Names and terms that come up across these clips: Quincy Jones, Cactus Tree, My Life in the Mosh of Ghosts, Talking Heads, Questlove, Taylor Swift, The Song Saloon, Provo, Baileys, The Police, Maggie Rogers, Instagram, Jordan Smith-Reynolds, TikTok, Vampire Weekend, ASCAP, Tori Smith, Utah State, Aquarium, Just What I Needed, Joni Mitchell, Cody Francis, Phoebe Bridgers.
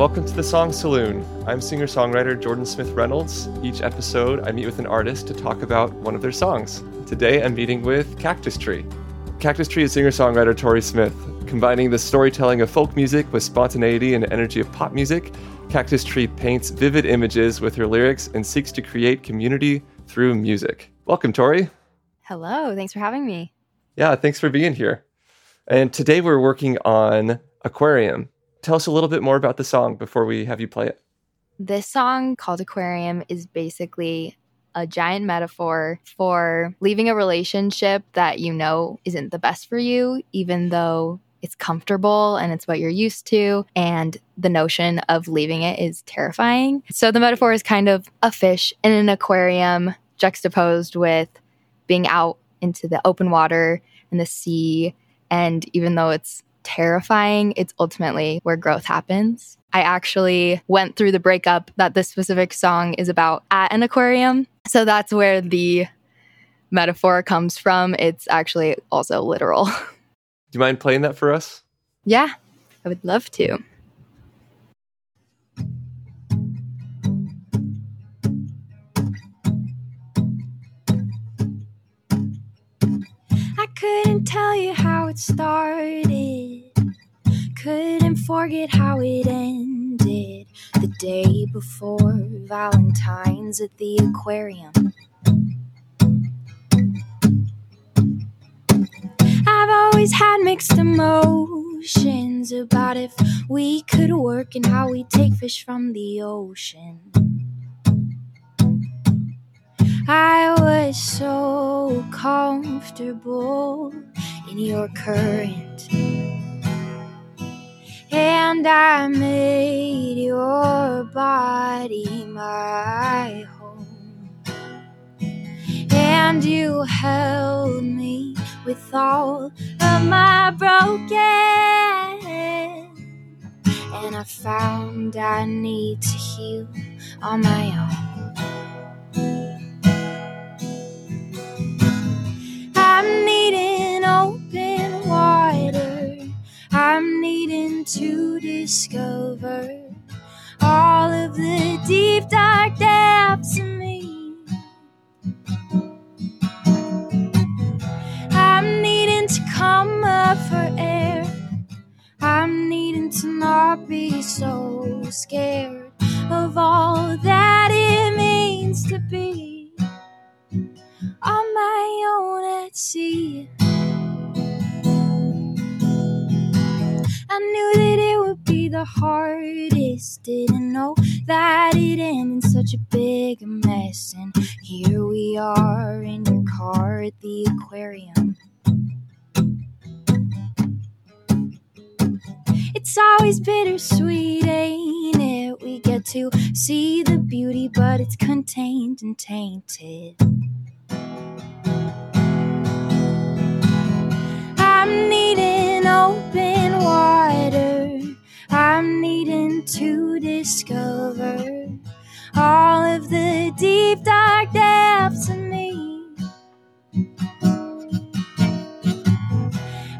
Welcome to The Song Saloon. I'm singer-songwriter Jordan Smith-Reynolds. Each episode, I meet with an artist to talk about one of their songs. Today, I'm meeting with Cactus Tree. Cactus Tree is singer-songwriter Tori Smith. Combining the storytelling of folk music with spontaneity and energy of pop music, Cactus Tree paints vivid images with her lyrics and seeks to create community through music. Welcome, Tori. Hello. Thanks for having me. Yeah, thanks for being here. And today we're working on Aquarium. Tell us a little bit more about the song before we have you play it. This song called Aquarium is basically a giant metaphor for leaving a relationship that you know isn't the best for you, even though it's comfortable and it's what you're used to. And the notion of leaving it is terrifying. So the metaphor is kind of a fish in an aquarium juxtaposed with being out into the open water and the sea. And even though it's terrifying, it's ultimately where growth happens. I actually went through the breakup that this specific song is about at an aquarium. So that's where the metaphor comes from. It's actually also literal. Do you mind playing that for us? Yeah, I would love to. I couldn't tell you how it started. Couldn't forget how it ended. The day before Valentine's at the aquarium. I've always had mixed emotions about if we could work and how we take fish from the ocean. I was so comfortable in your current. And I made your body my home. And you held me with all of my broken. And I found I need to heal on my own. I'm needing open water. I'm needing to discover all of the deep, dark depths in me. I'm needing to come up for air. I'm needing to not be so scared of all that it means to be on my own at sea. I knew that it would be the hardest, didn't know that it ended in such a big mess. And here we are in your car at the aquarium. It's always bittersweet, ain't it? We get to see the beauty, but it's contained and tainted. I'm needing open water. I'm needing to discover all of the deep, dark depths in me.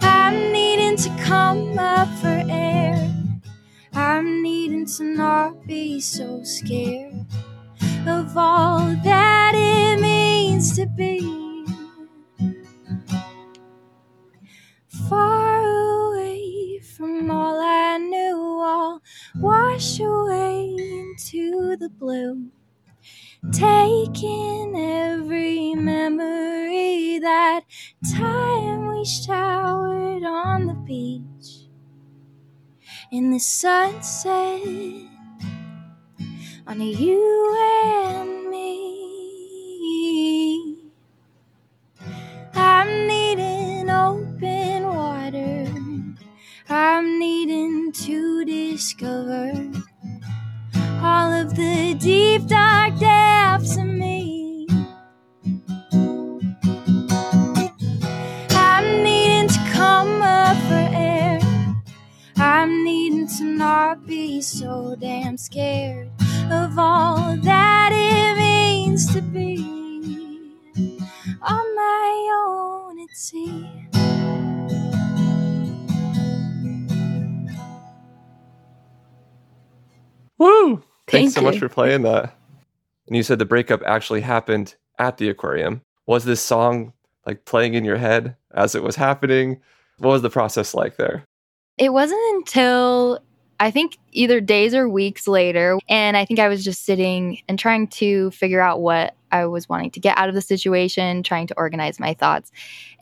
I'm needing to come up for air. I'm needing to not be so scared of all that it means to be far away from all I knew. I'll wash away into the blue, taking every memory. That time we showered on the beach in the sunset on you and me. I'm needing open water. I'm needing to discover all of the deep, dark depths in me. I'm needing to come up for air. I'm needing to not be so damn scared of all that it means to be on my own at sea. Woo! Thanks so much for playing that. And you said the breakup actually happened at the aquarium. Was this song like playing in your head as it was happening? What was the process like there? It wasn't until I think either days or weeks later. And I think I was just sitting and trying to figure out what I was wanting to get out of the situation, trying to organize my thoughts.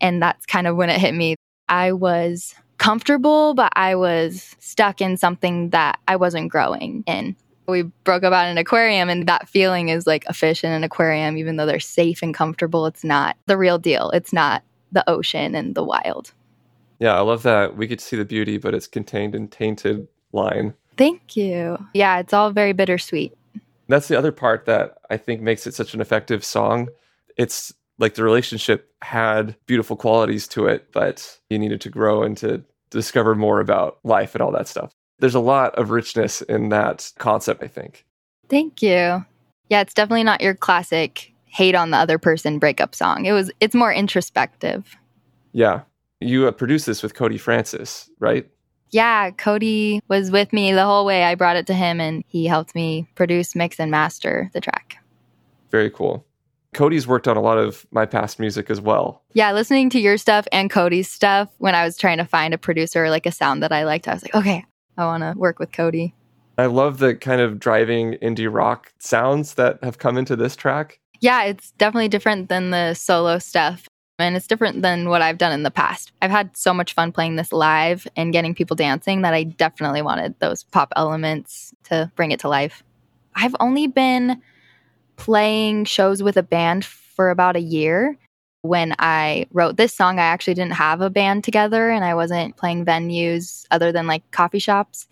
And that's kind of when it hit me. I was comfortable, but I was stuck in something that I wasn't growing in. We broke up at an aquarium, and that feeling is like a fish in an aquarium. Even though they're safe and comfortable, it's not the real deal. It's not the ocean and the wild. Yeah, I love that. We get to see the beauty, but it's contained in tainted line. Thank you. Yeah, it's all very bittersweet. That's the other part that I think makes it such an effective song. It's like the relationship had beautiful qualities to it, but you needed to grow and to discover more about life and all that stuff. There's a lot of richness in that concept, I think. Thank you. Yeah, it's definitely not your classic hate on the other person breakup song. It's more introspective. Yeah. You produced this with Cody Francis, right? Yeah, Cody was with me the whole way. I brought it to him and he helped me produce, mix, and master the track. Very cool. Cody's worked on a lot of my past music as well. Yeah, listening to your stuff and Cody's stuff, when I was trying to find a producer or like a sound that I liked, I was like, okay, I want to work with Cody. I love the kind of driving indie rock sounds that have come into this track. Yeah, it's definitely different than the solo stuff. And it's different than what I've done in the past. I've had so much fun playing this live and getting people dancing that I definitely wanted those pop elements to bring it to life. I've only been playing shows with a band for about a year. When I wrote this song, I actually didn't have a band together and I wasn't playing venues other than like coffee shops.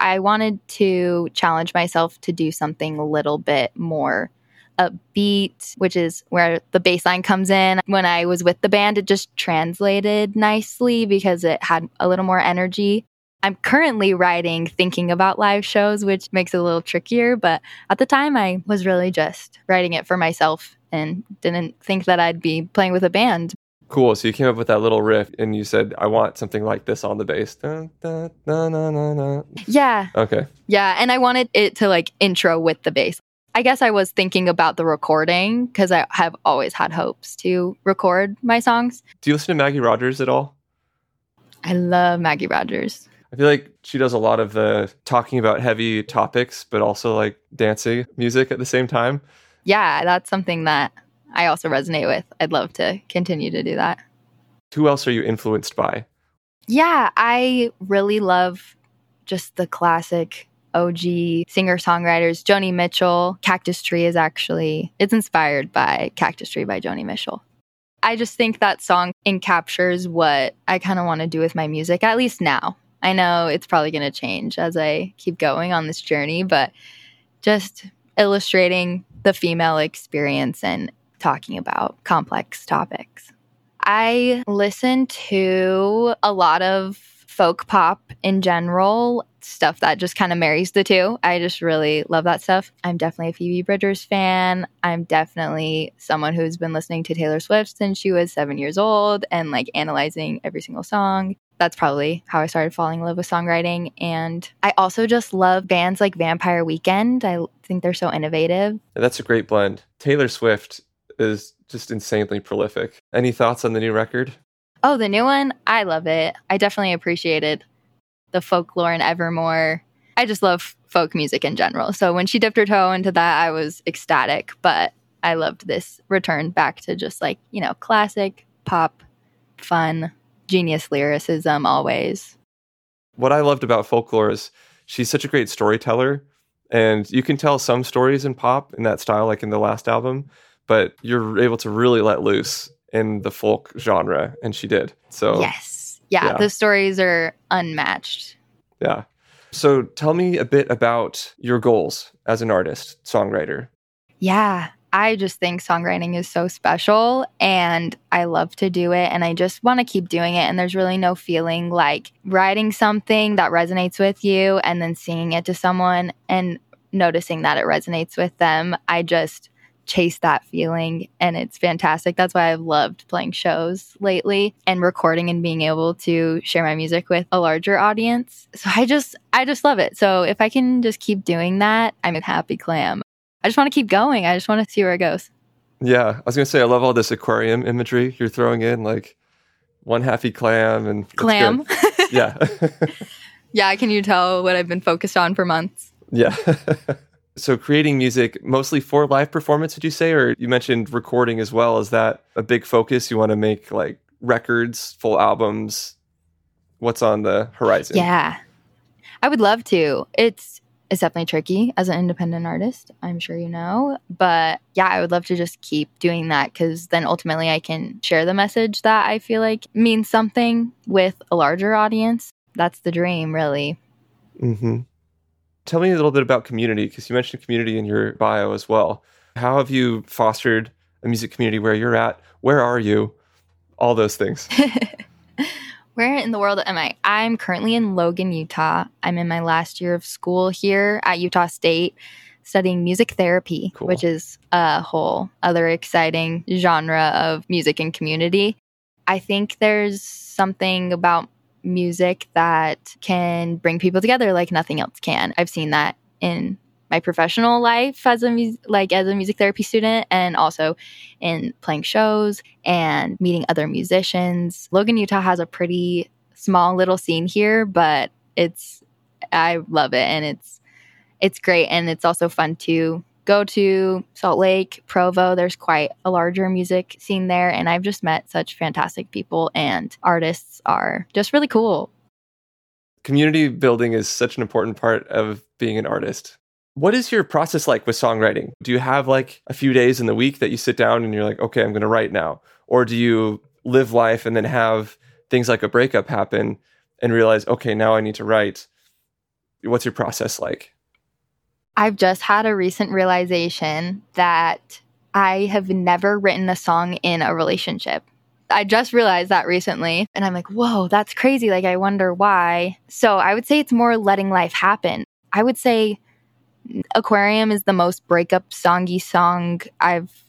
I wanted to challenge myself to do something a little bit more upbeat, which is where the bass line comes in. When I was with the band, it just translated nicely because it had a little more energy. I'm currently writing, thinking about live shows, which makes it a little trickier. But at the time, I was really just writing it for myself and didn't think that I'd be playing with a band. Cool. So you came up with that little riff and you said, I want something like this on the bass. Dun, dun, dun, dun, dun, dun. Yeah. Okay. Yeah. And I wanted it to like intro with the bass. I guess I was thinking about the recording because I have always had hopes to record my songs. Do you listen to Maggie Rogers at all? I love Maggie Rogers. I feel like she does a lot of the talking about heavy topics, but also like dancing music at the same time. Yeah, that's something that I also resonate with. I'd love to continue to do that. Who else are you influenced by? Yeah, I really love just the classic OG singer-songwriters. Joni Mitchell. Cactus Tree is actually, it's inspired by Cactus Tree by Joni Mitchell. I just think that song encaptures what I kind of want to do with my music, at least now. I know it's probably going to change as I keep going on this journey, but just illustrating the female experience and talking about complex topics. I listen to a lot of folk pop in general, stuff that just kind of marries the two. I just really love that stuff. I'm definitely a Phoebe Bridgers fan. I'm definitely someone who's been listening to Taylor Swift since she was 7 years old and like analyzing every single song. That's probably how I started falling in love with songwriting. And I also just love bands like Vampire Weekend. I think they're so innovative. Yeah, that's a great blend. Taylor Swift is just insanely prolific. Any thoughts on the new record? Oh, the new one? I love it. I definitely appreciated the folklore and evermore. I just love folk music in general. So when she dipped her toe into that, I was ecstatic. But I loved this return back to just like, you know, classic, pop, fun, genius lyricism always. What I loved about folklore is she's such a great storyteller, and you can tell some stories in pop in that style, like in the last album, but you're able to really let loose in the folk genre, and she did. So yes. Yeah, the stories are unmatched. Yeah. So tell me a bit about your goals as an artist, songwriter. Yeah. I just think songwriting is so special and I love to do it and I just want to keep doing it. And there's really no feeling like writing something that resonates with you and then singing it to someone and noticing that it resonates with them. I just chase that feeling, and it's fantastic. That's why I've loved playing shows lately and recording and being able to share my music with a larger audience. So I just love it. So if I can just keep doing that, I'm a happy clam. I just want to keep going. I just want to see where it goes. Yeah. I was going to say, I love all this aquarium imagery you're throwing in, like one happy clam and... Clam? Yeah. Yeah. Can you tell what I've been focused on for months? Yeah. So creating music mostly for live performance, would you say? Or you mentioned recording as well. Is that a big focus? You want to make like records, full albums? What's on the horizon? Yeah. I would love to. It's definitely tricky as an independent artist, I'm sure you know. But yeah, I would love to just keep doing that, because then ultimately I can share the message that I feel like means something with a larger audience. That's the dream, really. Mm-hmm. Tell me a little bit about community, because you mentioned community in your bio as well. How have you fostered a music community where you're at? Where are you? All those things. Where in the world am I? I'm currently in Logan, Utah. I'm in my last year of school here at Utah State studying music therapy, cool. Which is a whole other exciting genre of music and community. I think there's something about music that can bring people together like nothing else can. I've seen that in my professional life as a music therapy student, and also in playing shows and meeting other musicians. Logan, Utah has a pretty small little scene here, but I love it, and it's great, and it's also fun to go to Salt Lake, Provo. There's quite a larger music scene there, and I've just met such fantastic people, and artists are just really cool. Community building is such an important part of being an artist. What is your process like with songwriting? Do you have like a few days in the week that you sit down and you're like, okay, I'm going to write now? Or do you live life and then have things like a breakup happen and realize, okay, now I need to write? What's your process like? I've just had a recent realization that I have never written a song in a relationship. I just realized that recently, and I'm like, whoa, that's crazy. Like, I wonder why. So I would say it's more letting life happen. I would say Aquarium is the most breakup songy song I've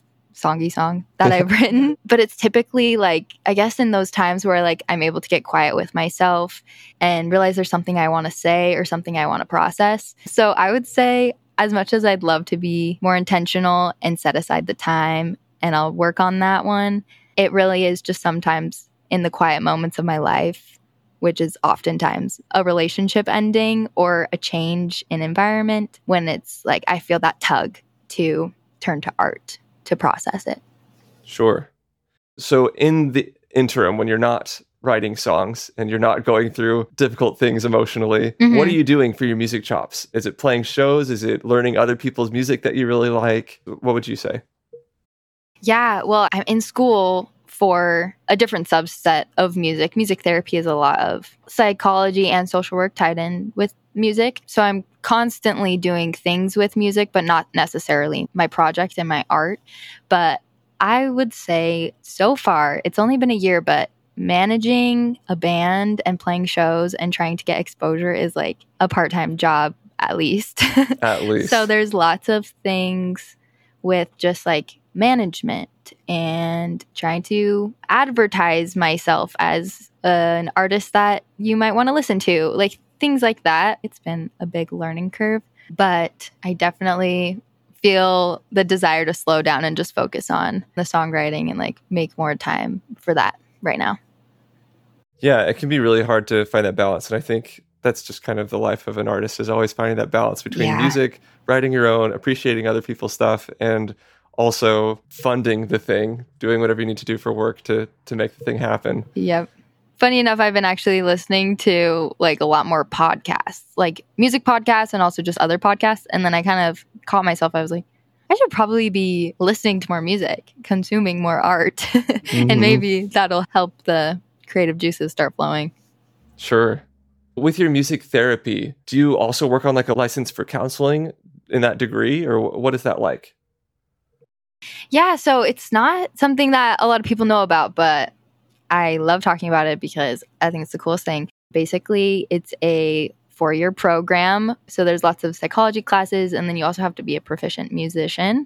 written, but it's typically like, I guess, in those times where like I'm able to get quiet with myself and realize there's something I want to say or something I want to process. So I would say, as much as I'd love to be more intentional and set aside the time, and I'll work on that one, it really is just sometimes in the quiet moments of my life, which is oftentimes a relationship ending or a change in environment, when it's like I feel that tug to turn to art to process it. Sure. So in the interim, when you're not writing songs and you're not going through difficult things emotionally, mm-hmm. What are you doing for your music chops? Is it playing shows? Is it learning other people's music that you really like? What would you say? Yeah, well, I'm in school for a different subset of music. Music therapy is a lot of psychology and social work tied in with music. So I'm constantly doing things with music, but not necessarily my project and my art. But I would say so far, it's only been a year, but managing a band and playing shows and trying to get exposure is like a part-time job, at least. At least. So there's lots of things with just like management and trying to advertise myself as an artist that you might want to listen to, like things like that. It's been a big learning curve, but I definitely feel the desire to slow down and just focus on the songwriting and like make more time for that right now. Yeah, it can be really hard to find that balance. And I think that's just kind of the life of an artist, is always finding that balance between music, writing your own, appreciating other people's stuff, and also funding the thing, doing whatever you need to do for work to make the thing happen. Yep. Funny enough, I've been actually listening to like a lot more podcasts, like music podcasts and also just other podcasts. And then I kind of caught myself. I was like, I should probably be listening to more music, consuming more art, mm-hmm. and maybe that'll help the creative juices start flowing. Sure. With your music therapy, do you also work on like a license for counseling in that degree, or what is that like? Yeah, so it's not something that a lot of people know about, but I love talking about it because I think it's the coolest thing. Basically, it's a 4-year program. So there's lots of psychology classes, and then you also have to be a proficient musician,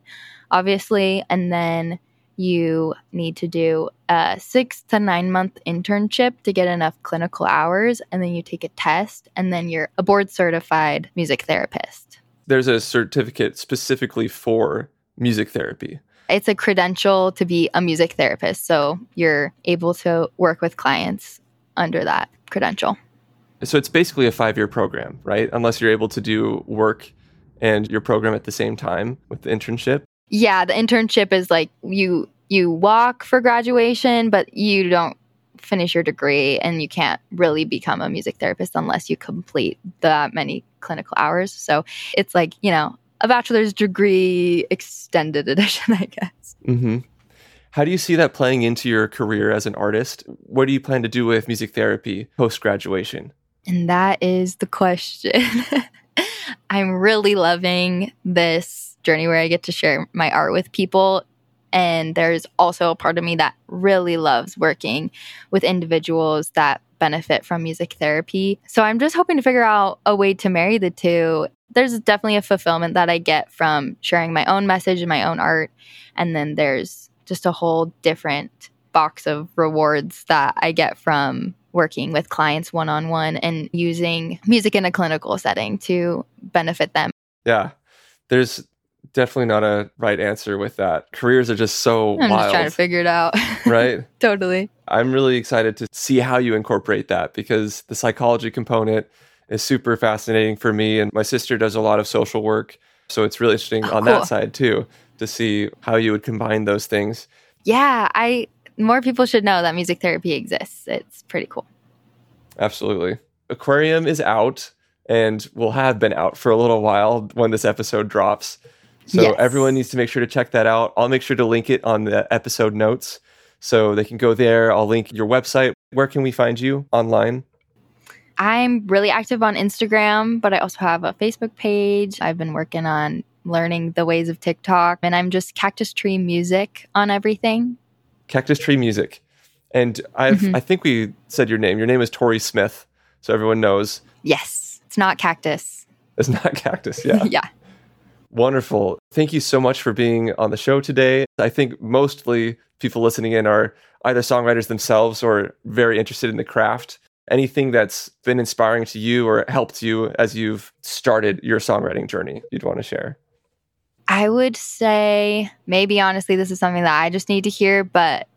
obviously. And then you need to do a 6 to 9 month internship to get enough clinical hours. And then you take a test, and then you're a board certified music therapist. There's a certificate specifically for music therapy. It's a credential to be a music therapist. So you're able to work with clients under that credential. So it's basically a 5-year program, right? Unless you're able to do work and your program at the same time with the internship. Yeah, the internship is like you walk for graduation, but you don't finish your degree, and you can't really become a music therapist unless you complete that many clinical hours. So it's like, you know, a bachelor's degree extended edition, I guess. Mm-hmm. How do you see that playing into your career as an artist? What do you plan to do with music therapy post-graduation? And that is the question. I'm really loving this journey where I get to share my art with people. And there's also a part of me that really loves working with individuals that benefit from music therapy. So I'm just hoping to figure out a way to marry the two. There's definitely a fulfillment that I get from sharing my own message and my own art. And then there's just a whole different box of rewards that I get from working with clients one-on-one and using music in a clinical setting to benefit them. Yeah, there's definitely not a right answer with that. Careers are just so wild. I'm just trying to figure it out. Right? Totally. I'm really excited to see how you incorporate that, because the psychology component is super fascinating for me. And my sister does a lot of social work. So it's really interesting on that side too, to see how you would combine those things. Yeah, more people should know that music therapy exists. It's pretty cool. Absolutely. Aquarium is out and will have been out for a little while when this episode drops. So Everyone needs to make sure to check that out. I'll make sure to link it on the episode notes so they can go there. I'll link your website. Where can we find you online? I'm really active on Instagram, but I also have a Facebook page. I've been working on learning the ways of TikTok, and I'm just Cactus Tree Music on everything. Cactus Tree Music. And I think we said your name. Your name is Tori Smith, so everyone knows. Yes. It's not Cactus. It's not Cactus, yeah. Yeah. Wonderful. Thank you so much for being on the show today. I think mostly people listening in are either songwriters themselves or very interested in the craft. Anything that's been inspiring to you or helped you as you've started your songwriting journey you'd want to share? I would say maybe, honestly, this is something that I just need to hear, but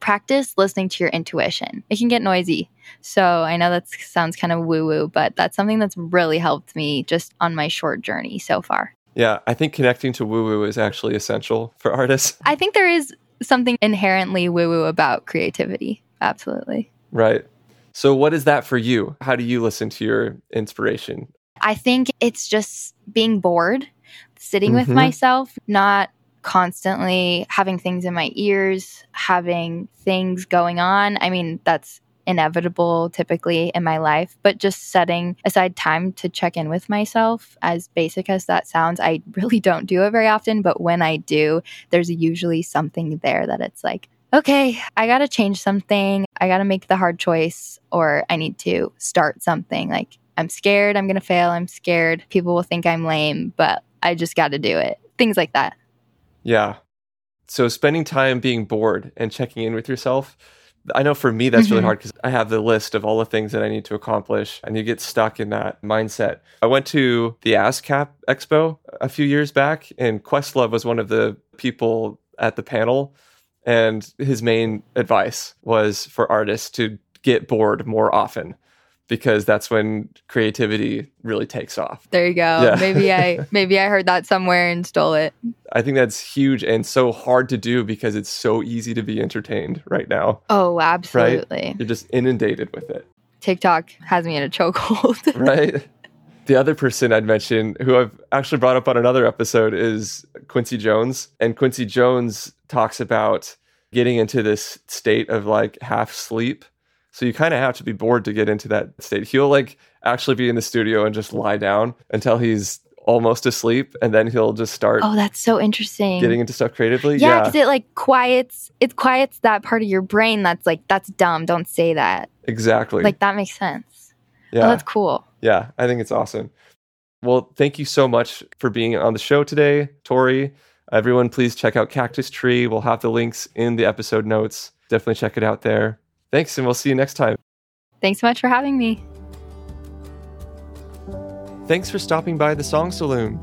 practice listening to your intuition. It can get noisy. So I know that sounds kind of woo-woo, but that's something that's really helped me just on my short journey so far. Yeah, I think connecting to woo-woo is actually essential for artists. I think there is something inherently woo-woo about creativity. Absolutely. Right. So what is that for you? How do you listen to your inspiration? I think it's just being bored, sitting with myself, not constantly having things in my ears, having things going on. I mean, that's inevitable typically in my life, but just setting aside time to check in with myself, as basic as that sounds. I really don't do it very often, but when I do, there's usually something there that it's like, okay, I got to change something. I got to make the hard choice, or I need to start something. I'm scared I'm going to fail. I'm scared people will think I'm lame, but I just got to do it. Things like that. Yeah. So spending time being bored and checking in with yourself, I know for me, that's really hard because I have the list of all the things that I need to accomplish, and you get stuck in that mindset. I went to the ASCAP Expo a few years back, and Questlove was one of the people at the panel, and his main advice was for artists to get bored more often, because that's when creativity really takes off. There you go. Yeah. Maybe I heard that somewhere and stole it. I think that's huge and so hard to do because it's so easy to be entertained right now. Oh, absolutely. Right? You're just inundated with it. TikTok has me in a chokehold. Right? The other person I'd mention, who I've actually brought up on another episode, is Quincy Jones. And Quincy Jones talks about getting into this state of half sleep. So you kind of have to be bored to get into that state. He'll actually be in the studio and just lie down until he's almost asleep, and then he'll just start. Oh, that's so interesting. Getting into stuff creatively. Yeah, because it quiets that part of your brain that's that's dumb. Don't say that. Exactly. That makes sense. Yeah, oh, that's cool. Yeah, I think it's awesome. Well, thank you so much for being on the show today, Tori. Everyone, please check out Cactus Tree. We'll have the links in the episode notes. Definitely check it out there. Thanks, and we'll see you next time. Thanks so much for having me. Thanks for stopping by The Song Saloon.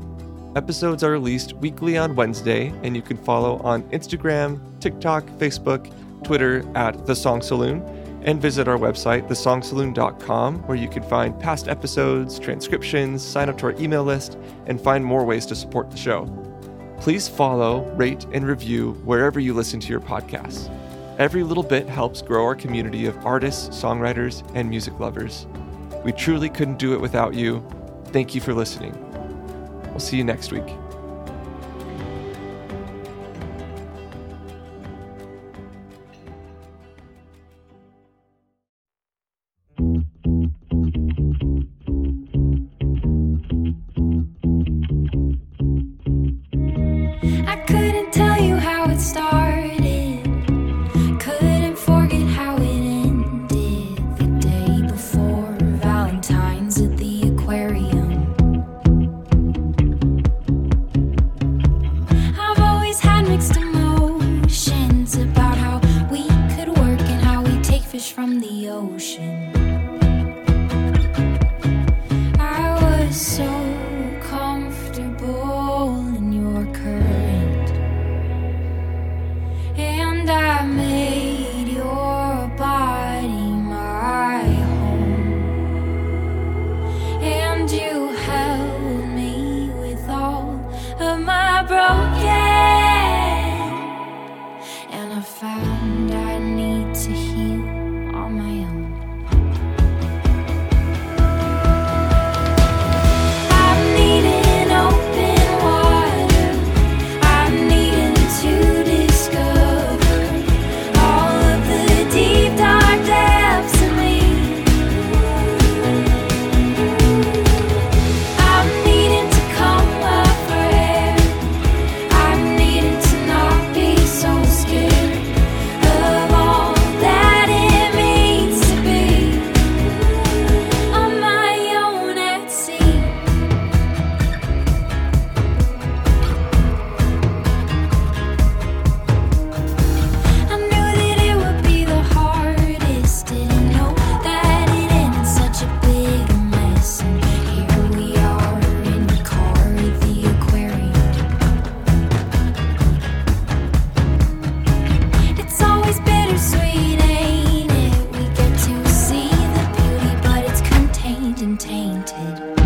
Episodes are released weekly on Wednesday, and you can follow on Instagram, TikTok, Facebook, Twitter at The Song Saloon, and visit our website, thesongsaloon.com, where you can find past episodes, transcriptions, sign up to our email list, and find more ways to support the show. Please follow, rate, and review wherever you listen to your podcasts. Every little bit helps grow our community of artists, songwriters, and music lovers. We truly couldn't do it without you. Thank you for listening. We'll see you next week. Tainted.